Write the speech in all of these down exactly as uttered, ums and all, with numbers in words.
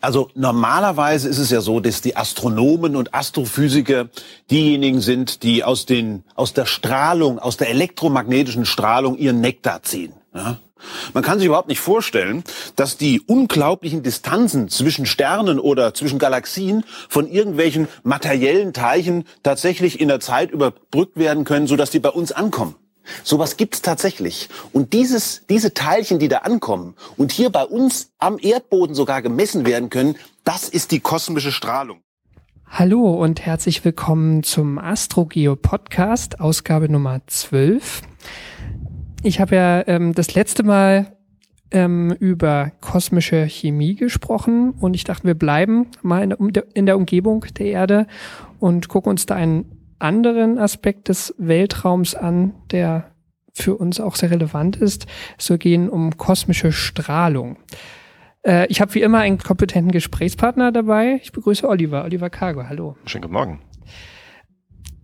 Also normalerweise ist es ja so, dass die Astronomen und Astrophysiker diejenigen sind, die aus den aus der Strahlung, aus der elektromagnetischen Strahlung ihren Nektar ziehen. Ja? Man kann sich überhaupt nicht vorstellen, dass die unglaublichen Distanzen zwischen Sternen oder zwischen Galaxien von irgendwelchen materiellen Teilchen tatsächlich in der Zeit überbrückt werden können, sodass die bei uns ankommen. Sowas gibt's tatsächlich. Und dieses, diese Teilchen, die da ankommen und hier bei uns am Erdboden sogar gemessen werden können, das ist die kosmische Strahlung. Hallo und herzlich willkommen zum Astrogeo-Podcast, Ausgabe Nummer zwölf. Ich habe ja ähm, das letzte Mal ähm, über kosmische Chemie gesprochen und ich dachte, wir bleiben mal in der, um, in der Umgebung der Erde und gucken uns da einen anderen Aspekt des Weltraums an, der für uns auch sehr relevant ist. Es soll gehen um kosmische Strahlung. Äh, ich habe wie immer einen kompetenten Gesprächspartner dabei. Ich begrüße Oliver, Oliver Kago. Hallo. Schönen guten Morgen.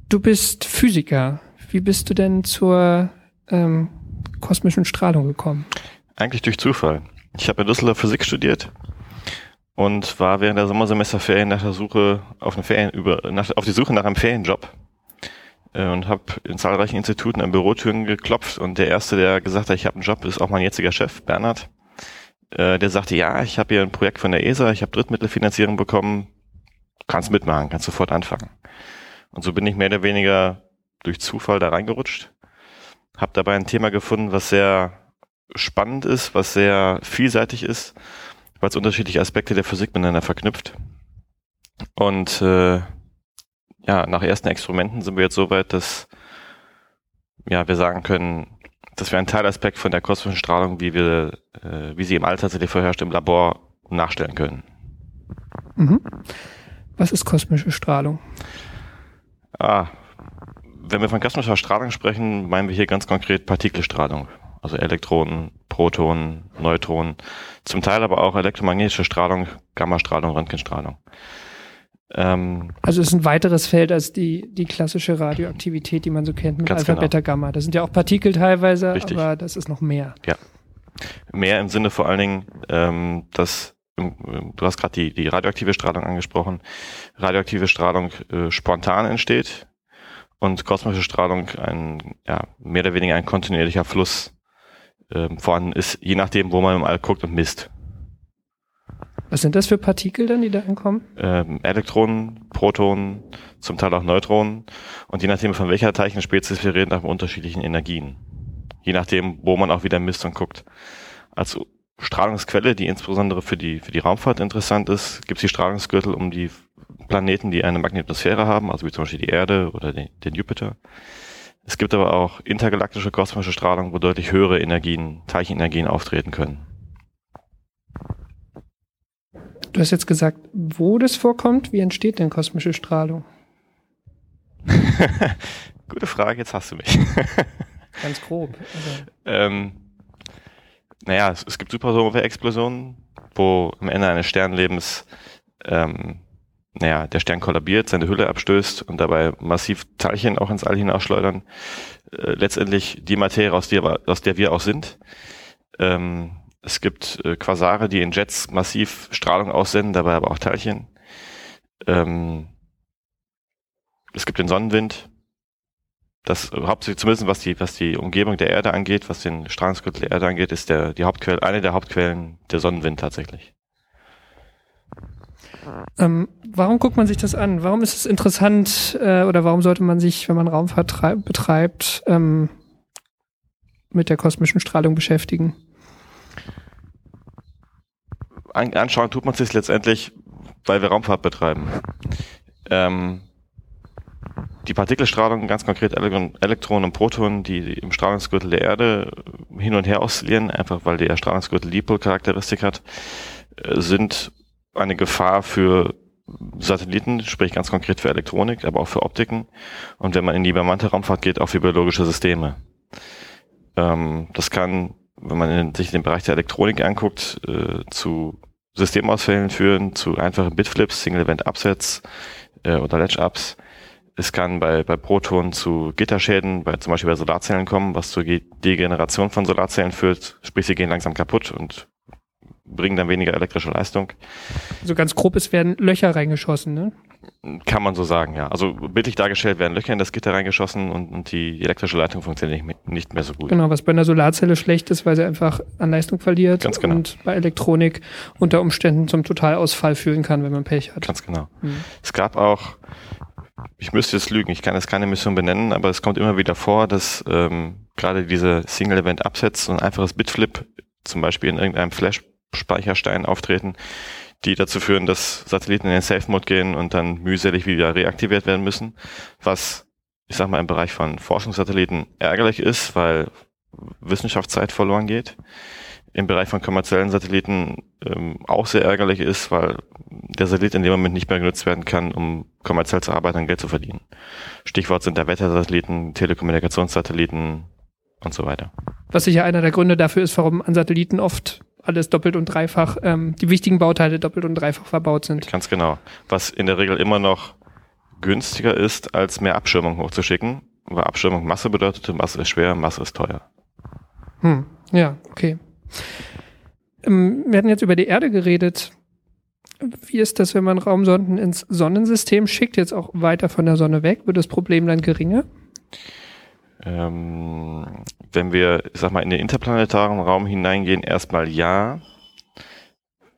Du bist Physiker. Wie bist du denn zur ähm, kosmischen Strahlung gekommen? Eigentlich durch Zufall. Ich habe in Düsseldorf Physik studiert und war während der Sommersemesterferien nach der Suche auf eine Ferien über nach, auf die Suche nach einem Ferienjob. Und habe in zahlreichen Instituten an Bürotüren geklopft und der Erste, der gesagt hat, ich habe einen Job, ist auch mein jetziger Chef, Bernhard. Äh, der sagte, ja, ich habe hier ein Projekt von der E S A, ich habe Drittmittelfinanzierung bekommen, kannst mitmachen, kannst sofort anfangen. Und so bin ich mehr oder weniger durch Zufall da reingerutscht, habe dabei ein Thema gefunden, was sehr spannend ist, was sehr vielseitig ist, weil es unterschiedliche Aspekte der Physik miteinander verknüpft. Und äh, ja, nach ersten Experimenten sind wir jetzt so weit, dass ja, wir sagen können, dass wir einen Teilaspekt von der kosmischen Strahlung, wie wir, äh, wie sie im All tatsächlich vorherrscht, im Labor nachstellen können. Mhm. Was ist kosmische Strahlung? Ah, wenn wir von kosmischer Strahlung sprechen, meinen wir hier ganz konkret Partikelstrahlung. Also Elektronen, Protonen, Neutronen, zum Teil aber auch elektromagnetische Strahlung, Gammastrahlung, Röntgenstrahlung. Ähm, also es ist ein weiteres Feld als die, die klassische Radioaktivität, die man so kennt mit Alpha, genau. Beta, Gamma. Das sind ja auch Partikel teilweise, richtig, aber das ist noch mehr. Ja, mehr im Sinne vor allen Dingen, ähm, dass, du hast gerade die, die radioaktive Strahlung angesprochen, radioaktive Strahlung äh, spontan entsteht und kosmische Strahlung ein, ja, mehr oder weniger ein kontinuierlicher Fluss vorhanden ist, je nachdem, wo man im All guckt und misst. Was sind das für Partikel dann, die da ankommen? Ähm, Elektronen, Protonen, zum Teil auch Neutronen und je nachdem, von welcher Teilchenspezies wir reden, nach unterschiedlichen Energien. Je nachdem, wo man auch wieder misst und guckt. Als Strahlungsquelle, die insbesondere für die, für die Raumfahrt interessant ist, gibt es die Strahlungsgürtel um die Planeten, die eine Magnetosphäre haben, also wie zum Beispiel die Erde oder den, den Jupiter. Es gibt aber auch intergalaktische kosmische Strahlung, wo deutlich höhere Energien, Teilchenenergien auftreten können. Du hast jetzt gesagt, wo das vorkommt. Wie entsteht denn kosmische Strahlung? Gute Frage, jetzt hast du mich. Ganz grob. Also. Ähm, naja, es, es gibt Supernova-Explosionen, wo am Ende eines Sternlebens ähm, naja, der Stern kollabiert, seine Hülle abstößt und dabei massiv Teilchen auch ins All hinausschleudern. Äh, letztendlich die Materie, aus der, aus der wir auch sind. Ähm, es gibt äh, Quasare, die in Jets massiv Strahlung aussenden, dabei aber auch Teilchen. Ähm, es gibt den Sonnenwind. Das äh, hauptsächlich zumindest, was die, was die Umgebung der Erde angeht, was den Strahlungsgürtel der Erde angeht, ist der, die Hauptquelle, eine der Hauptquellen der Sonnenwind tatsächlich. Ähm, warum guckt man sich das an? Warum ist es interessant äh, oder warum sollte man sich, wenn man Raumfahrt treib- betreibt, ähm, mit der kosmischen Strahlung beschäftigen? An- anschauen tut man sich letztendlich, weil wir Raumfahrt betreiben. Ähm, die Partikelstrahlung, ganz konkret Elektronen und Protonen, die im Strahlungsgürtel der Erde hin und her oszillieren, einfach weil der Strahlungsgürtel Dipol-Charakteristik hat, äh, sind eine Gefahr für Satelliten, sprich ganz konkret für Elektronik, aber auch für Optiken. Und wenn man in die bemannte Raumfahrt geht, auch für biologische Systeme. Ähm, das kann, wenn man in, sich den Bereich der Elektronik anguckt, äh, zu Systemausfällen führen, zu einfachen Bitflips, Single-Event-Upsets äh, oder Latch-Ups. Es kann bei, bei Protonen zu Gitterschäden, bei, zum Beispiel bei Solarzellen kommen, was zur Degeneration von Solarzellen führt. Sprich, sie gehen langsam kaputt und bringen dann weniger elektrische Leistung. Also ganz grob, es werden Löcher reingeschossen, ne? Kann man so sagen, ja. Also bildlich dargestellt werden Löcher in das Gitter reingeschossen und, und die elektrische Leitung funktioniert nicht, nicht mehr so gut. Genau, was bei einer Solarzelle schlecht ist, weil sie einfach an Leistung verliert. Ganz genau. Und bei Elektronik unter Umständen zum Totalausfall führen kann, wenn man Pech hat. Ganz genau. Mhm. Es gab auch, ich müsste jetzt lügen, ich kann jetzt keine Mission benennen, aber es kommt immer wieder vor, dass ähm, gerade diese Single-Event-Upsets und ein einfaches Bitflip zum Beispiel in irgendeinem Flash-Speicherstein auftreten, die dazu führen, dass Satelliten in den Safe-Mode gehen und dann mühselig wieder reaktiviert werden müssen, was, ich sag mal, im Bereich von Forschungssatelliten ärgerlich ist, weil Wissenschaftszeit verloren geht. Im Bereich von kommerziellen Satelliten ähm, auch sehr ärgerlich ist, weil der Satellit in dem Moment nicht mehr genutzt werden kann, um kommerziell zu arbeiten und Geld zu verdienen. Stichwort sind da Wettersatelliten, Telekommunikationssatelliten und so weiter. Was sicher einer der Gründe dafür ist, warum an Satelliten oft alles doppelt und dreifach, ähm, die wichtigen Bauteile doppelt und dreifach verbaut sind. Ganz genau. Was in der Regel immer noch günstiger ist, als mehr Abschirmung hochzuschicken, weil Abschirmung Masse bedeutet, Masse ist schwer, Masse ist teuer. Hm, ja, okay. Wir hatten jetzt über die Erde geredet. Wie ist das, wenn man Raumsonden ins Sonnensystem schickt, jetzt auch weiter von der Sonne weg? Wird das Problem dann geringer? Ähm, wenn wir, ich sag mal, in den interplanetaren Raum hineingehen, erstmal ja,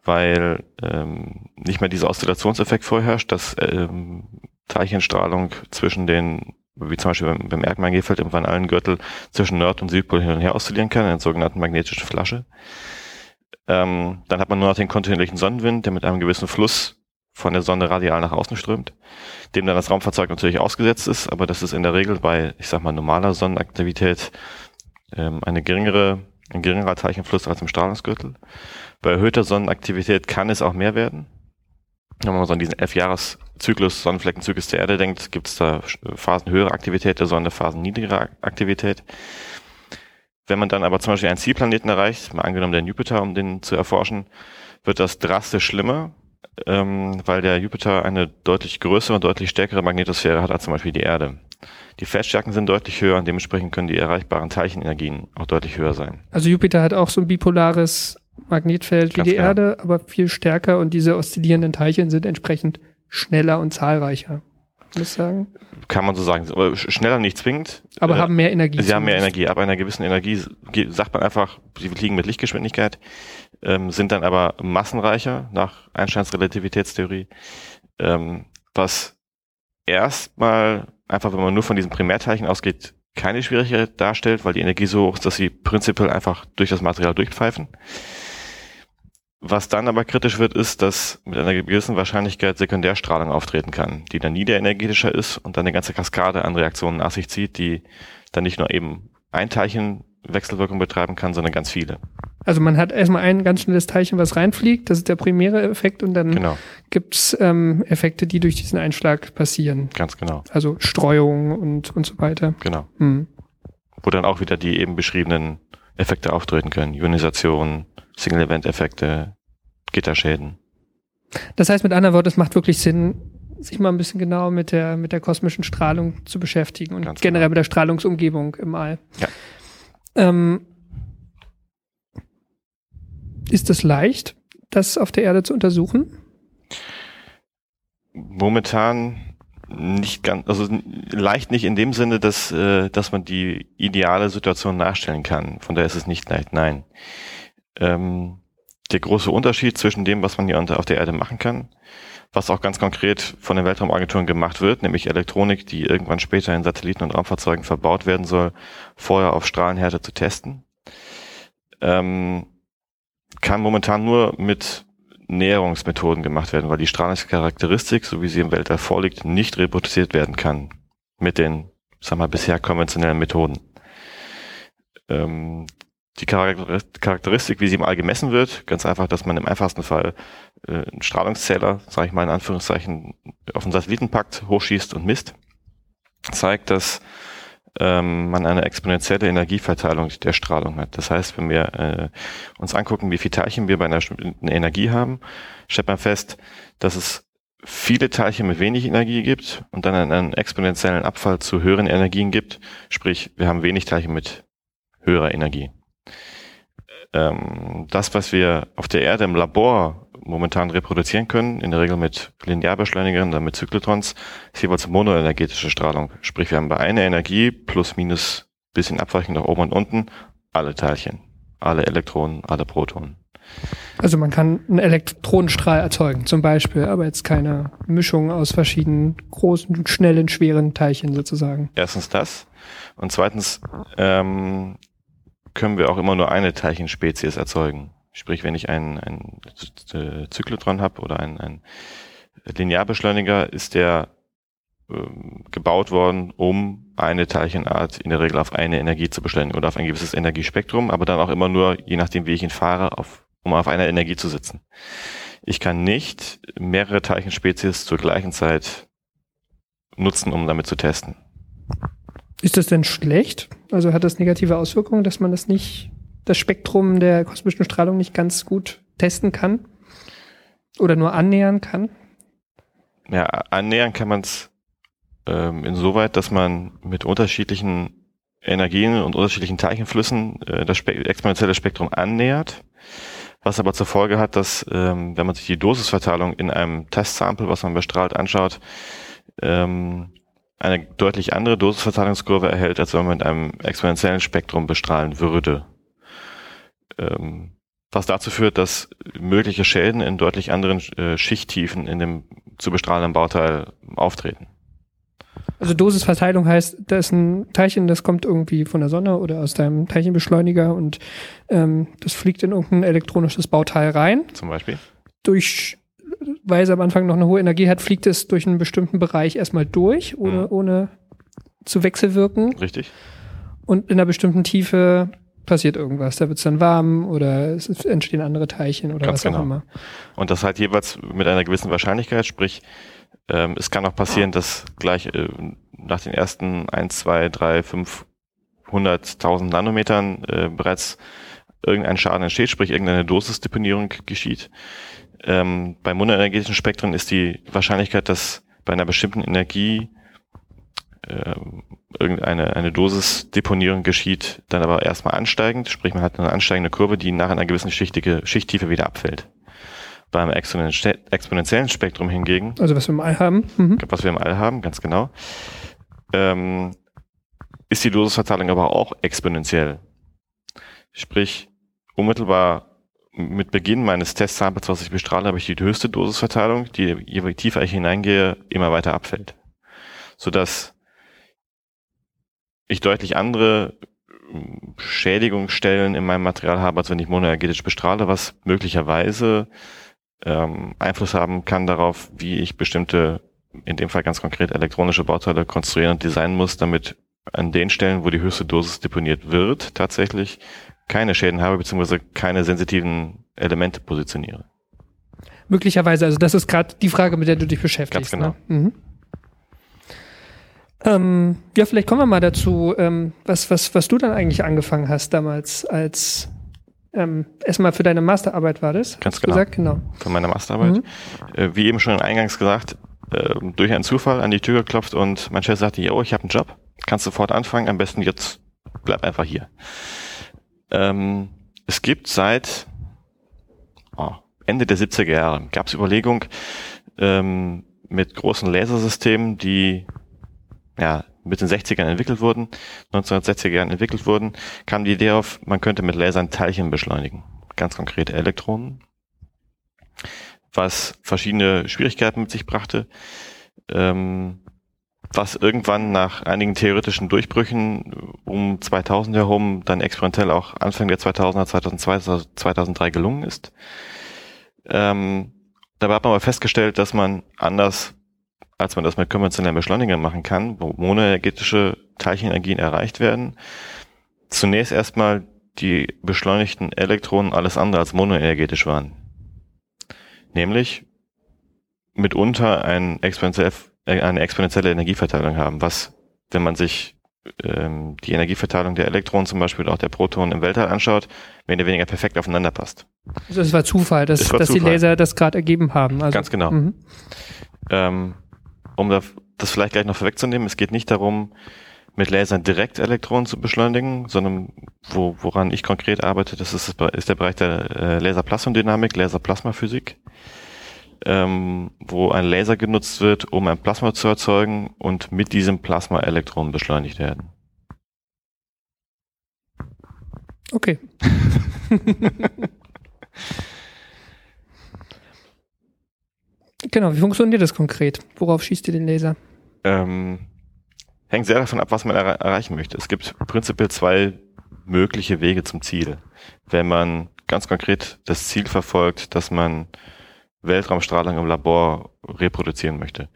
weil ähm, nicht mehr dieser Oszillationseffekt vorherrscht, dass ähm, Teilchenstrahlung zwischen den, wie zum Beispiel beim, beim Erdmagnetfeld im Van-Allen-Gürtel, zwischen Nord- und Südpol hin und her oszillieren kann, in der sogenannten magnetischen Flasche. Ähm, dann hat man nur noch den kontinuierlichen Sonnenwind, der mit einem gewissen Fluss von der Sonne radial nach außen strömt, dem dann das Raumfahrzeug natürlich ausgesetzt ist, aber das ist in der Regel bei, ich sag mal, normaler Sonnenaktivität ähm, eine geringere, ein geringerer Teilchenfluss als im Strahlungsgürtel. Bei erhöhter Sonnenaktivität kann es auch mehr werden. Wenn man so an diesen elf-Jahres-Zyklus, Sonnenfleckenzyklus der Erde denkt, gibt es da Phasen höherer Aktivität der Sonne, Phasen niedrigerer Aktivität. Wenn man dann aber zum Beispiel einen Zielplaneten erreicht, mal angenommen den Jupiter, um den zu erforschen, wird das drastisch schlimmer, ähm, weil der Jupiter eine deutlich größere und deutlich stärkere Magnetosphäre hat als zum Beispiel die Erde. Die Feldstärken sind deutlich höher und dementsprechend können die erreichbaren Teilchenenergien auch deutlich höher sein. Also Jupiter hat auch so ein bipolares Magnetfeld Ganz wie die klar. Erde, aber viel stärker und diese oszillierenden Teilchen sind entsprechend schneller und zahlreicher. Muss sagen? Kann man so sagen. Aber schneller nicht zwingend. Aber äh, haben mehr Energie. Sie haben mehr Energie. Ab einer gewissen Energie sagt man einfach, sie fliegen mit Lichtgeschwindigkeit, ähm, sind dann aber massenreicher nach Einsteins Relativitätstheorie, ähm, was erstmal einfach, wenn man nur von diesen Primärteilchen ausgeht, keine Schwierigkeit darstellt, weil die Energie so hoch ist, dass sie prinzipiell einfach durch das Material durchpfeifen. Was dann aber kritisch wird, ist, dass mit einer gewissen Wahrscheinlichkeit Sekundärstrahlung auftreten kann, die dann niederenergetischer ist und dann eine ganze Kaskade an Reaktionen nach sich zieht, die dann nicht nur eben ein Teilchen Wechselwirkung betreiben kann, sondern ganz viele. Also man hat erstmal ein ganz schnelles Teilchen, was reinfliegt, das ist der primäre Effekt und dann genau. gibt's ähm, Effekte, die durch diesen Einschlag passieren. Ganz genau. Also Streuung und, und so weiter. Genau. Hm. Wo dann auch wieder die eben beschriebenen Effekte auftreten können, Ionisation, Single-Event-Effekte, Gitterschäden. Das heißt mit anderen Worten, es macht wirklich Sinn, sich mal ein bisschen genauer mit der mit der kosmischen Strahlung zu beschäftigen und Ganz generell genau. mit der Strahlungsumgebung im All. Ja. Ähm, ist es leicht, das auf der Erde zu untersuchen? Momentan nicht ganz, also leicht nicht in dem Sinne, dass äh, dass man die ideale Situation nachstellen kann. Von daher ist es nicht leicht, nein. Ähm, der große Unterschied zwischen dem, was man hier auf der Erde machen kann, was auch ganz konkret von den Weltraumagenturen gemacht wird, nämlich Elektronik, die irgendwann später in Satelliten und Raumfahrzeugen verbaut werden soll, vorher auf Strahlenhärte zu testen, ähm, kann momentan nur mit Näherungsmethoden gemacht werden, weil die Strahlungscharakteristik, so wie sie im Weltall vorliegt, nicht reproduziert werden kann mit den, sag mal, bisher konventionellen Methoden. Ähm, Die Charakteristik, wie sie im All gemessen wird, ganz einfach, dass man im einfachsten Fall äh, einen Strahlungszähler, sage ich mal in Anführungszeichen, auf einen Satelliten packt, hochschießt und misst, zeigt, dass ähm, man eine exponentielle Energieverteilung der Strahlung hat. Das heißt, wenn wir äh, uns angucken, wie viele Teilchen wir bei einer bestimmten Energie haben, stellt man fest, dass es viele Teilchen mit wenig Energie gibt und dann einen exponentiellen Abfall zu höheren Energien gibt, sprich, wir haben wenig Teilchen mit höherer Energie. ähm, das, was wir auf der Erde im Labor momentan reproduzieren können, in der Regel mit Linearbeschleunigern, dann mit Zyklotrons, ist jeweils monoenergetische Strahlung. Sprich, wir haben bei einer Energie plus minus bisschen abweichend nach oben und unten alle Teilchen, alle Elektronen, alle Protonen. Also man kann einen Elektronenstrahl erzeugen zum Beispiel, aber jetzt keine Mischung aus verschiedenen großen, schnellen, schweren Teilchen sozusagen. Erstens das und zweitens ähm, können wir auch immer nur eine Teilchenspezies erzeugen. Sprich, wenn ich einen, einen Zyklotron habe oder einen, einen Linearbeschleuniger, ist der ähm, gebaut worden, um eine Teilchenart in der Regel auf eine Energie zu beschleunigen oder auf ein gewisses Energiespektrum, aber dann auch immer nur, je nachdem wie ich ihn fahre, auf um auf einer Energie zu sitzen. Ich kann nicht mehrere Teilchenspezies zur gleichen Zeit nutzen, um damit zu testen. Ist das denn schlecht? Also hat das negative Auswirkungen, dass man das nicht, das Spektrum der kosmischen Strahlung nicht ganz gut testen kann? Oder nur annähern kann? Ja, annähern kann man es ähm, insoweit, dass man mit unterschiedlichen Energien und unterschiedlichen Teilchenflüssen äh, das Spe- exponentielle Spektrum annähert. Was aber zur Folge hat, dass ähm, wenn man sich die Dosisverteilung in einem Testsample, was man bestrahlt, anschaut, ähm, eine deutlich andere Dosisverteilungskurve erhält, als wenn man mit einem exponentiellen Spektrum bestrahlen würde. Ähm, was dazu führt, dass mögliche Schäden in deutlich anderen äh, Schichttiefen in dem zu bestrahlenden Bauteil auftreten. Also Dosisverteilung heißt, da ist ein Teilchen, das kommt irgendwie von der Sonne oder aus deinem Teilchenbeschleuniger und ähm, das fliegt in irgendein elektronisches Bauteil rein. Zum Beispiel. Durch, weil es am Anfang noch eine hohe Energie hat, fliegt es durch einen bestimmten Bereich erstmal durch, ohne, mhm. ohne zu wechselwirken. Richtig. Und in einer bestimmten Tiefe passiert irgendwas. Da wird es dann warm oder es entstehen andere Teilchen oder Ganz was genau. auch immer. Und das halt jeweils mit einer gewissen Wahrscheinlichkeit, sprich, Ähm, es kann auch passieren, dass gleich äh, nach den ersten eins, zwei, drei, fünfhunderttausend Nanometern äh, bereits irgendein Schaden entsteht, sprich irgendeine Dosisdeponierung geschieht. Ähm, bei monoenergetischen Spektren ist die Wahrscheinlichkeit, dass bei einer bestimmten Energie äh, irgendeine eine Dosisdeponierung geschieht, dann aber erstmal ansteigend, sprich man hat eine ansteigende Kurve, die nach einer gewissen Schichtige, Schichttiefe wieder abfällt. Beim exponentiellen Spektrum hingegen. Also was wir im All haben. Mhm. Was wir im All haben, ganz genau. Ähm, ist die Dosisverteilung aber auch exponentiell. Sprich, unmittelbar mit Beginn meines Testsamples, was ich bestrahle, habe ich die höchste Dosisverteilung, die je tiefer ich hineingehe, immer weiter abfällt. Sodass ich deutlich andere Schädigungsstellen in meinem Material habe, als wenn ich monoenergetisch bestrahle, was möglicherweise Ähm, Einfluss haben kann darauf, wie ich bestimmte, in dem Fall ganz konkret elektronische Bauteile konstruieren und designen muss, damit an den Stellen, wo die höchste Dosis deponiert wird, tatsächlich keine Schäden habe, beziehungsweise keine sensitiven Elemente positioniere. Möglicherweise, also das ist gerade die Frage, mit der du dich beschäftigst. Ganz genau. Ne? Mhm. Ähm, ja, vielleicht kommen wir mal dazu, ähm, was, was, was du dann eigentlich angefangen hast damals als Ähm, erstmal für deine Masterarbeit war das? Ganz genau. Gesagt? genau. Für meine Masterarbeit. Mhm. Äh, wie eben schon eingangs gesagt, äh, durch einen Zufall an die Tür geklopft und mein Chef sagte, yo, ich habe einen Job, kannst sofort anfangen, am besten jetzt bleib einfach hier. Ähm, es gibt seit oh, Ende der siebziger Jahre, gab es Überlegung ähm, mit großen Lasersystemen, die ja mit den sechzigern entwickelt wurden, neunzehnhundertsechziger Jahren entwickelt wurden, kam die Idee auf, man könnte mit Lasern Teilchen beschleunigen. Ganz konkret Elektronen. Was verschiedene Schwierigkeiten mit sich brachte. Ähm, was irgendwann nach einigen theoretischen Durchbrüchen um zweitausend herum, dann experimentell auch Anfang der zweitausender, zweitausendzwei, zweitausenddrei gelungen ist. Ähm, dabei hat man aber festgestellt, dass man anders als man das mit konventionellen Beschleunigern machen kann, wo monoenergetische Teilchenenergien erreicht werden, zunächst erstmal die beschleunigten Elektronen alles andere als monoenergetisch waren. Nämlich mitunter ein exponentiell, eine exponentielle Energieverteilung haben, was, wenn man sich ähm, die Energieverteilung der Elektronen zum Beispiel auch der Protonen im Weltall anschaut, mehr oder weniger perfekt aufeinander passt. Also es war Zufall, dass, war dass Zufall. die Laser das gerade ergeben haben. Also, ganz genau. Mhm. Ähm, Um das vielleicht gleich noch vorwegzunehmen, es geht nicht darum, mit Lasern direkt Elektronen zu beschleunigen, sondern wo, woran ich konkret arbeite, das ist, ist der Bereich der äh, Laserplasmodynamik, Laserplasmaphysik, ähm, wo ein Laser genutzt wird, um ein Plasma zu erzeugen und mit diesem Plasma Elektronen beschleunigt werden. Okay. Genau, wie funktioniert das konkret? Worauf schießt ihr den Laser? Ähm, hängt sehr davon ab, was man er- erreichen möchte. Es gibt prinzipiell zwei mögliche Wege zum Ziel. Wenn man ganz konkret das Ziel verfolgt, dass man Weltraumstrahlung im Labor reproduzieren möchte.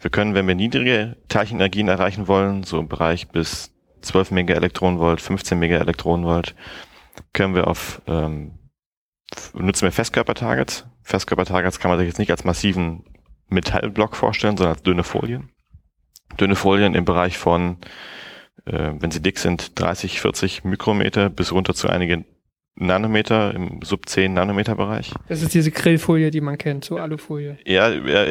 Wir können, wenn wir niedrige Teilchenenergien erreichen wollen, so im Bereich bis zwölf Megaelektronenvolt, fünfzehn Megaelektronenvolt, können wir auf, ähm, nutzen wir Festkörpertargets. Festkörpertargets kann man sich jetzt nicht als massiven Metallblock vorstellen, sondern als dünne Folien. Dünne Folien im Bereich von, äh, wenn sie dick sind, dreißig, vierzig Mikrometer bis runter zu einigen Nanometer, im sub zehn Nanometer Bereich. Das ist diese Grillfolie, die man kennt, so Alufolie. Ja, ja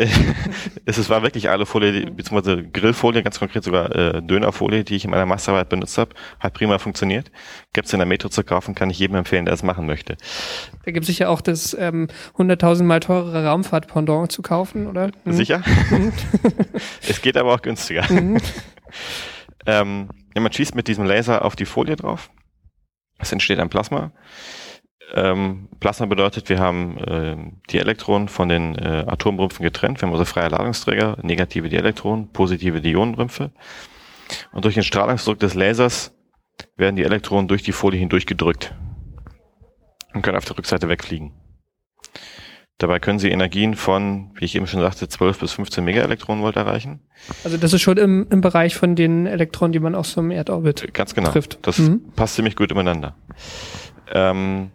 es war wirklich Alufolie, beziehungsweise Grillfolie, ganz konkret sogar äh, Dönerfolie, die ich in meiner Masterarbeit benutzt habe, hat prima funktioniert. Gibt's in der Metro zu kaufen, kann ich jedem empfehlen, der es machen möchte. Da gibt es sicher auch das ähm, hunderttausendmal teurere Raumfahrt-Pendant zu kaufen, oder? Mhm. Sicher. Es geht aber auch günstiger. Mhm. ähm, ja, man schießt mit diesem Laser auf die Folie drauf. Es entsteht ein Plasma. Ähm, Plasma bedeutet, wir haben äh, die Elektronen von den äh, Atomrümpfen getrennt. Wir haben also freie Ladungsträger, negative die Elektronen, positive die Ionenrümpfe. Und durch den Strahlungsdruck des Lasers werden die Elektronen durch die Folie hindurch gedrückt und können auf der Rückseite wegfliegen. Dabei können sie Energien von, wie ich eben schon sagte, zwölf bis fünfzehn Megaelektronenvolt erreichen. Also das ist schon im, im Bereich von den Elektronen, die man aus so einem Erdorbit Ganz genau. trifft. Das mhm. passt ziemlich gut übereinander. Ähm,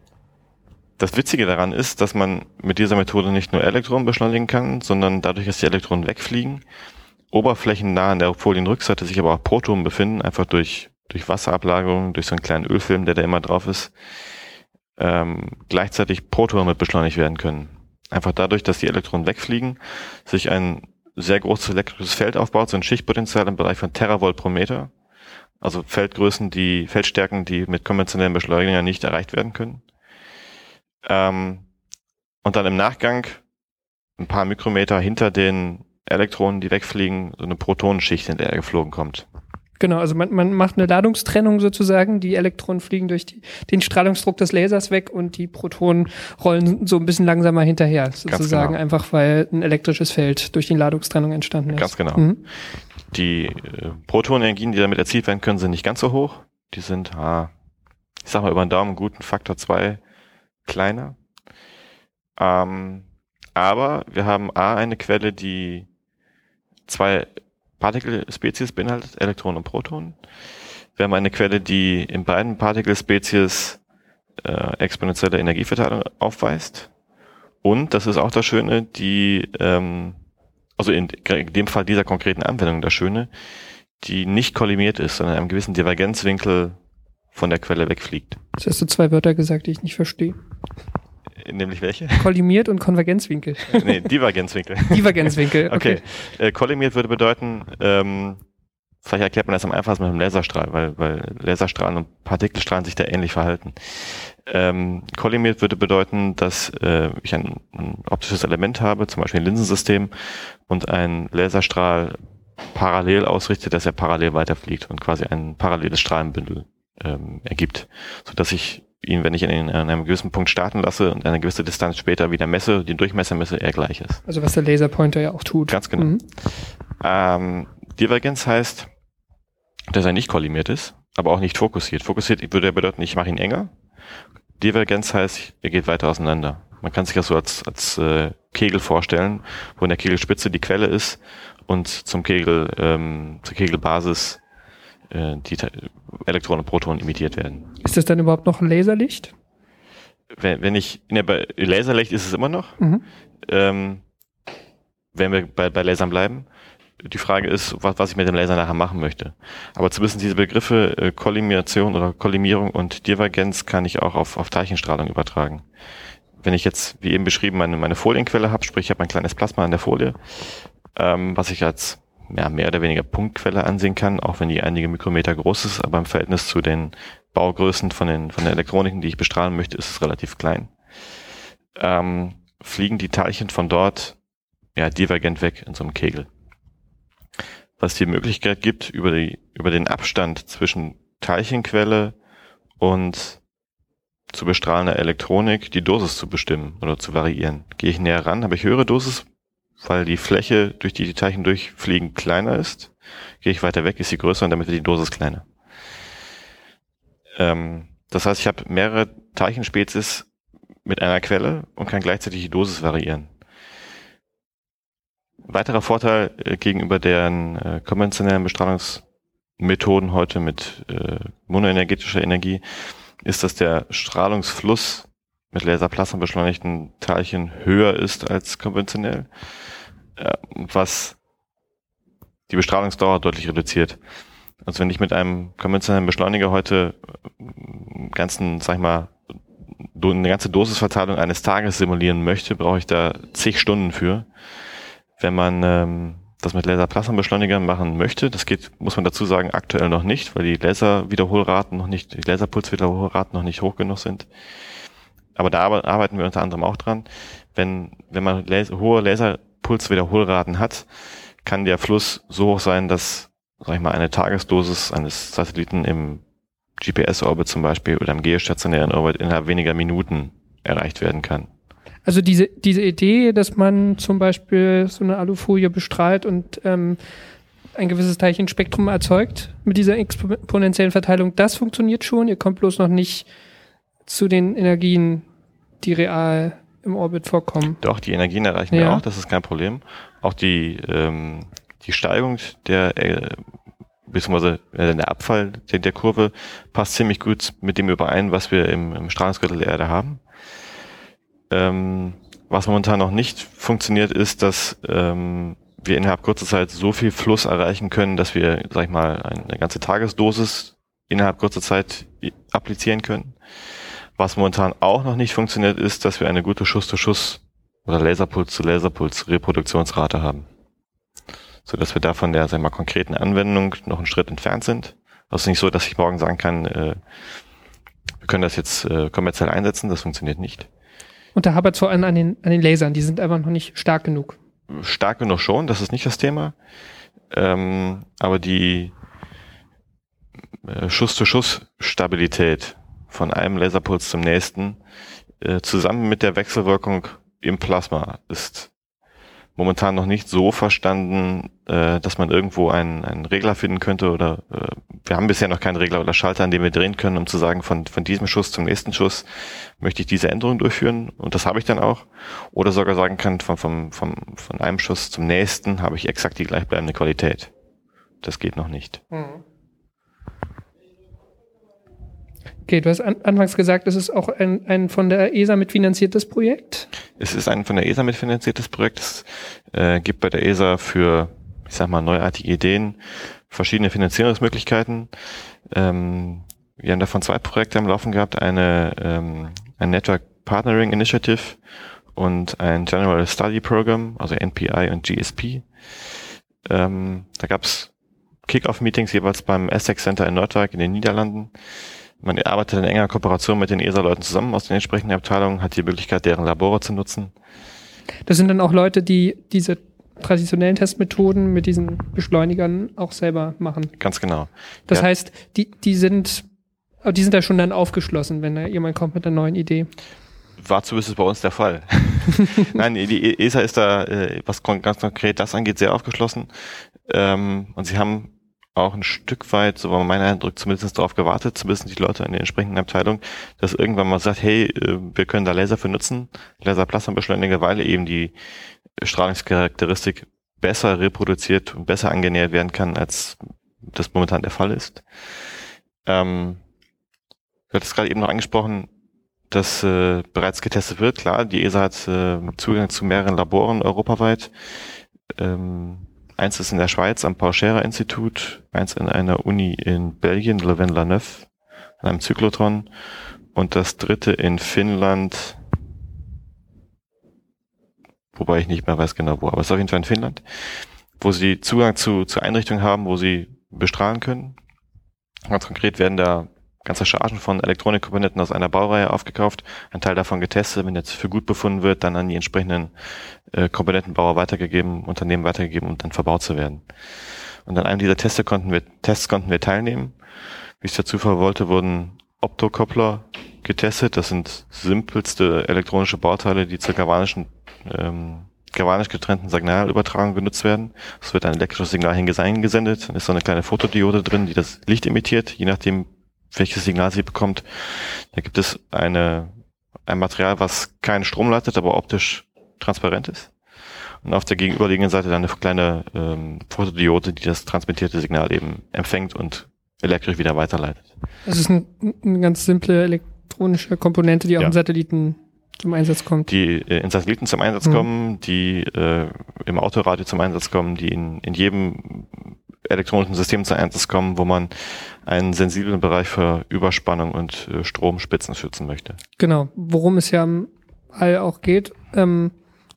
das Witzige daran ist, dass man mit dieser Methode nicht nur Elektronen beschleunigen kann, sondern dadurch, dass die Elektronen wegfliegen, oberflächennah an der Folienrückseite sich aber auch Protonen befinden, einfach durch, durch Wasserablagerung, durch so einen kleinen Ölfilm, der da immer drauf ist, ähm, gleichzeitig Protonen mit beschleunigt werden können. Einfach dadurch, dass die Elektronen wegfliegen, sich ein sehr großes elektrisches Feld aufbaut, so ein Schichtpotenzial im Bereich von Teravolt pro Meter. Also Feldgrößen, die Feldstärken, die mit konventionellen Beschleunigern nicht erreicht werden können. Ähm, und dann im Nachgang ein paar Mikrometer hinter den Elektronen, die wegfliegen, so eine Protonenschicht, in der er geflogen kommt. Genau, also man, man macht eine Ladungstrennung sozusagen, die Elektronen fliegen durch die, den Strahlungsdruck des Lasers weg und die Protonen rollen so ein bisschen langsamer hinterher, sozusagen, genau. Einfach weil ein elektrisches Feld durch die Ladungstrennung entstanden ist. Ganz genau. Mhm. Die äh, Protonenergien, die damit erzielt werden können, sind nicht ganz so hoch. Die sind, ah, ich sag mal über den Daumen, guten Faktor zwei kleiner. Ähm, aber wir haben A, eine Quelle, die zwei Partikel-Spezies beinhaltet, Elektronen und Protonen. Wir haben eine Quelle, die in beiden Partikel-Spezies äh, exponentielle Energieverteilung aufweist. Und, das ist auch das Schöne, die, ähm, also in, in dem Fall dieser konkreten Anwendung das Schöne, die nicht kollimiert ist, sondern in einem gewissen Divergenzwinkel von der Quelle wegfliegt. Jetzt hast du zwei Wörter gesagt, die ich nicht verstehe. Nämlich welche? Kollimiert und Konvergenzwinkel. Nee, Divergenzwinkel. Divergenzwinkel, okay. okay. Äh, kollimiert würde bedeuten, ähm, vielleicht erklärt man das am einfachsten mit einem Laserstrahl, weil, weil Laserstrahlen und Partikelstrahlen sich da ähnlich verhalten. Ähm, kollimiert würde bedeuten, dass äh, ich ein, ein optisches Element habe, zum Beispiel ein Linsensystem, und ein Laserstrahl parallel ausrichtet, dass er parallel weiterfliegt und quasi ein paralleles Strahlenbündel ähm, ergibt, sodass ich ihn, wenn ich ihn an einem gewissen Punkt starten lasse und eine gewisse Distanz später wieder messe, den Durchmesser messe, er gleich ist. Also was der Laserpointer ja auch tut. Ganz genau. Mhm. Ähm, Divergenz heißt, dass er nicht kollimiert ist, aber auch nicht fokussiert. Fokussiert würde ja bedeuten, ich mache ihn enger. Divergenz heißt, er geht weiter auseinander. Man kann sich das so als, als äh, Kegel vorstellen, wo in der Kegelspitze die Quelle ist und zum Kegel, ähm, zur Kegelbasis die Elektronen und Protonen emittiert werden. Ist das dann überhaupt noch Laserlicht? Wenn, wenn ich, ne, bei Laserlicht ist es immer noch. Mhm. Ähm, wenn wir bei, bei Lasern bleiben. Die Frage ist, was, was ich mit dem Laser nachher machen möchte. Aber zu wissen, diese Begriffe äh, Kollimation oder Kollimierung und Divergenz kann ich auch auf, auf Teilchenstrahlung übertragen. Wenn ich jetzt, wie eben beschrieben, meine, meine Folienquelle habe, sprich ich habe ein kleines Plasma an der Folie, ähm, was ich als ja, mehr oder weniger Punktquelle ansehen kann, auch wenn die einige Mikrometer groß ist, aber im Verhältnis zu den Baugrößen von den von der Elektroniken, die ich bestrahlen möchte, ist es relativ klein. Ähm, fliegen die Teilchen von dort ja divergent weg in so einem Kegel. Was die Möglichkeit gibt, über die über den Abstand zwischen Teilchenquelle und zu bestrahlender Elektronik die Dosis zu bestimmen oder zu variieren. Gehe ich näher ran, habe ich höhere Dosis, weil die Fläche, durch die die Teilchen durchfliegen, kleiner ist. Gehe ich weiter weg, ist sie größer und damit wird die Dosis kleiner. Ähm, das heißt, ich habe mehrere Teilchenspezies mit einer Quelle und kann gleichzeitig die Dosis variieren. Weiterer Vorteil äh, gegenüber deren äh, konventionellen Bestrahlungsmethoden heute mit äh, monoenergetischer Energie ist, dass der Strahlungsfluss mit Laserplasma beschleunigten Teilchen höher ist als konventionell, äh, was die Bestrahlungsdauer deutlich reduziert. Also wenn ich mit einem konventionellen Beschleuniger heute ganzen, sag ich mal, eine ganze Dosisverteilung eines Tages simulieren möchte, brauche ich da zig Stunden für. Wenn man ähm, das mit Laserplasmabeschleunigern machen möchte, das geht, muss man dazu sagen, aktuell noch nicht, weil die Laserwiederholraten noch nicht, die Laserpulswiederholraten noch nicht hoch genug sind. Aber da arbeiten wir unter anderem auch dran. Wenn wenn man Laser, hohe Laserpulswiederholraten hat, kann der Fluss so hoch sein, dass, sag ich mal, eine Tagesdosis eines Satelliten im G P S-Orbit zum Beispiel oder im geostationären Orbit innerhalb weniger Minuten erreicht werden kann. Also diese diese Idee, dass man zum Beispiel so eine Alufolie bestrahlt und ähm, ein gewisses Teilchenspektrum erzeugt mit dieser exponentiellen Verteilung, das funktioniert schon. Ihr kommt bloß noch nicht zu den Energien, die real im Orbit vorkommen. Doch, die Energien erreichen ja. wir auch, das ist kein Problem. Auch die ähm, die Steigung der äh, beziehungsweise der Abfall der, der Kurve passt ziemlich gut mit dem überein, was wir im, im Strahlungsgürtel der Erde haben. Ähm, was momentan noch nicht funktioniert, ist, dass ähm, wir innerhalb kurzer Zeit so viel Fluss erreichen können, dass wir, sag ich mal, eine ganze Tagesdosis innerhalb kurzer Zeit applizieren können. Was momentan auch noch nicht funktioniert, ist, dass wir eine gute Schuss-zu-Schuss- oder Laserpuls-zu-Laserpuls-Reproduktionsrate haben. Sodass wir da von der, sag ich mal, konkreten Anwendung noch einen Schritt entfernt sind. Das ist nicht so, dass ich morgen sagen kann, äh, wir können das jetzt äh, kommerziell einsetzen, das funktioniert nicht. Und da hapert es vor allem an den, an den Lasern, die sind einfach noch nicht stark genug. Stark genug schon, das ist nicht das Thema. Ähm, aber die äh, Schuss-zu-Schuss-Stabilität von einem Laserpuls zum nächsten äh, zusammen mit der Wechselwirkung im Plasma ist momentan noch nicht so verstanden, äh, dass man irgendwo einen, einen Regler finden könnte oder äh, wir haben bisher noch keinen Regler oder Schalter, an dem wir drehen können, um zu sagen, von, von diesem Schuss zum nächsten Schuss möchte ich diese Änderung durchführen und das habe ich dann auch. Oder sogar sagen kann, von, von, von, von einem Schuss zum nächsten habe ich exakt die gleichbleibende Qualität. Das geht noch nicht. Okay, du hast an, anfangs gesagt, es ist auch ein, ein von der E S A mitfinanziertes Projekt? Es ist ein von der E S A mitfinanziertes Projekt. Es äh, gibt bei der E S A für, ich sag mal, neuartige Ideen verschiedene Finanzierungsmöglichkeiten. Ähm, wir haben davon zwei Projekte am Laufen gehabt, eine ähm, ein Network Partnering Initiative und ein General Study Program, also N P I und G S P. Ähm, da gab es Kick-Off-Meetings jeweils beim Aztec Center in Nordwijk in den Niederlanden. Man arbeitet in enger Kooperation mit den E S A-Leuten zusammen aus den entsprechenden Abteilungen, hat die Möglichkeit, deren Labore zu nutzen. Das sind dann auch Leute, die diese traditionellen Testmethoden mit diesen Beschleunigern auch selber machen. Ganz genau. Das ja. heißt, die, die sind, die sind da schon dann aufgeschlossen, wenn da jemand kommt mit einer neuen Idee. War zumindest bei uns der Fall. Nein, die E S A ist da, was ganz konkret das angeht, sehr aufgeschlossen. Und sie haben auch ein Stück weit, so war mein Eindruck, zumindest darauf gewartet, zumindest die Leute in den entsprechenden Abteilungen, dass irgendwann mal sagt, hey, wir können da Laser für nutzen, Laserplasmabeschleuniger, weil eben die Strahlungscharakteristik besser reproduziert und besser angenähert werden kann, als das momentan der Fall ist. Ähm, du hattest gerade eben noch angesprochen, dass äh, bereits getestet wird. Klar, die E S A hat äh, Zugang zu mehreren Laboren europaweit. Ähm, eins ist in der Schweiz am Paul Scherrer Institut, eins in einer Uni in Belgien, Louvain-la-Neuve, an einem Zyklotron und das dritte in Finnland, wobei ich nicht mehr weiß genau wo, aber es ist auf jeden Fall in Finnland. wo sie Zugang zu, zu Einrichtungen haben, wo sie bestrahlen können. Ganz konkret werden da ganze Chargen von Elektronikkomponenten aus einer Baureihe aufgekauft, ein Teil davon getestet, wenn jetzt für gut befunden wird, dann an die entsprechenden äh, Komponentenbauer weitergegeben, Unternehmen weitergegeben und um dann verbaut zu werden. Und an einem dieser Teste konnten wir, Tests konnten wir teilnehmen. Wie es der Zufall wollte, wurden Optokoppler getestet. Das sind simpelste elektronische Bauteile, die zur galvanischen, ähm, galvanisch getrennten Signalübertragung genutzt werden. Es wird ein elektrisches Signal hingesendet, dann ist so eine kleine Fotodiode drin, die das Licht emittiert, je nachdem, welches Signal sie bekommt. Da gibt es eine, ein Material, was keinen Strom leitet, aber optisch transparent ist. Und auf der gegenüberliegenden Seite dann eine kleine ähm, Fotodiode, die das transmittierte Signal eben empfängt und elektrisch wieder weiterleitet. Das ist ein, eine ganz simple elektronische Komponente, die auch ja. in Satelliten zum Einsatz kommt. Die in Satelliten zum Einsatz hm. kommen, die äh, im Autoradio zum Einsatz kommen, die in, in jedem elektronischen System zum Einsatz kommen, wo man einen sensiblen Bereich für Überspannung und äh, Stromspitzen schützen möchte. Genau, worum es ja im All auch geht. Ähm,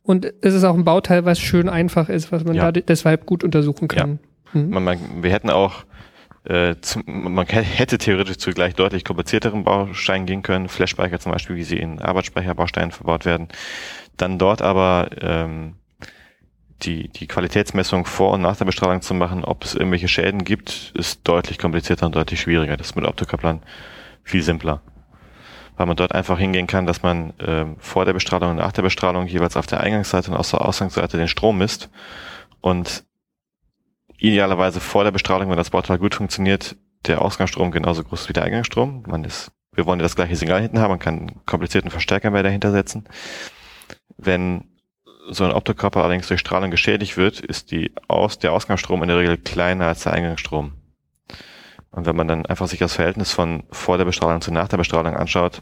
und es ist auch ein Bauteil, was schön einfach ist, was man ja. da deshalb gut untersuchen kann. Ja. Mhm. Man, man, wir hätten auch Äh, zum, man hätte theoretisch zu gleich deutlich komplizierteren Bausteinen gehen können, Flash-Speicher zum Beispiel, wie sie in Arbeitsspeicherbausteinen verbaut werden. Dann dort aber ähm, die die Qualitätsmessung vor und nach der Bestrahlung zu machen, ob es irgendwelche Schäden gibt, ist deutlich komplizierter und deutlich schwieriger. Das ist mit Optokopplern viel simpler, weil man dort einfach hingehen kann, dass man ähm, vor der Bestrahlung und nach der Bestrahlung jeweils auf der Eingangsseite und auf der Ausgangsseite den Strom misst und idealerweise vor der Bestrahlung, wenn das Bauteil gut funktioniert, der Ausgangsstrom genauso groß ist wie der Eingangsstrom. Man ist, wir wollen ja das gleiche Signal hinten haben, man kann einen komplizierten Verstärker mehr dahinter setzen. Wenn so ein Optokörper allerdings durch Strahlung geschädigt wird, ist die Aus, der Ausgangsstrom in der Regel kleiner als der Eingangsstrom. Und wenn man dann einfach sich das Verhältnis von vor der Bestrahlung zu nach der Bestrahlung anschaut,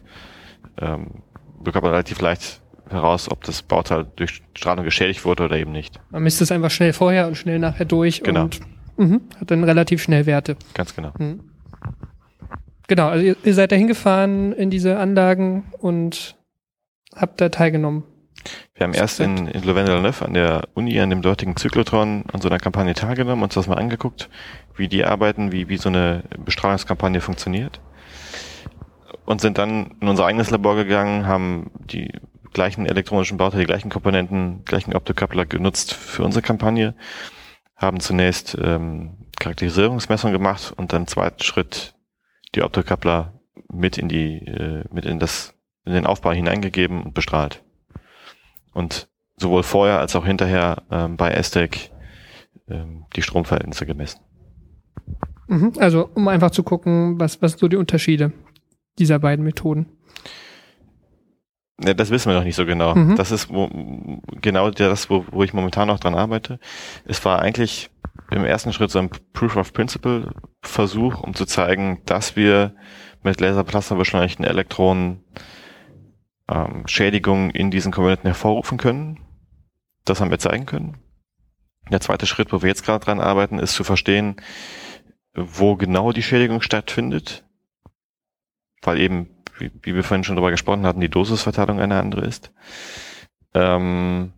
ähm, bekommt man relativ leicht heraus, ob das Bauteil durch Strahlung geschädigt wurde oder eben nicht. Man misst es einfach schnell vorher und schnell nachher durch genau. und mh, hat dann relativ schnell Werte. Ganz genau. Mhm. Genau, also ihr, ihr seid da hingefahren in diese Anlagen und habt da teilgenommen. Wir haben erst in, in Louvain-la-Neuve an der Uni, an dem dortigen Zyklotron, an so einer Kampagne teilgenommen, uns das mal angeguckt, wie die arbeiten, wie, wie so eine Bestrahlungskampagne funktioniert. Und sind dann in unser eigenes Labor gegangen, haben die gleichen elektronischen Bauteile, die gleichen Komponenten, gleichen Optokoppler genutzt für unsere Kampagne, haben zunächst ähm, Charakterisierungsmessung gemacht und dann im zweiten Schritt die Optokoppler mit in die, äh, mit in das, in den Aufbau hineingegeben und bestrahlt. Und sowohl vorher als auch hinterher ähm, bei S D A C ähm, die Stromverhältnisse gemessen. Mhm, also um einfach zu gucken, was, was sind so die Unterschiede dieser beiden Methoden? Ja, das wissen wir noch nicht so genau. Mhm. Das ist wo, genau das, wo, wo ich momentan noch dran arbeite. Es war eigentlich im ersten Schritt so ein Proof-of-Principle-Versuch, um zu zeigen, dass wir mit Laserplasma beschleunigten Elektronen ähm, Schädigungen in diesen Komponenten hervorrufen können. Das haben wir zeigen können. Der zweite Schritt, wo wir jetzt gerade dran arbeiten, ist zu verstehen, wo genau die Schädigung stattfindet, weil eben wie wir vorhin schon darüber gesprochen hatten, die Dosisverteilung eine andere ist. Ähm,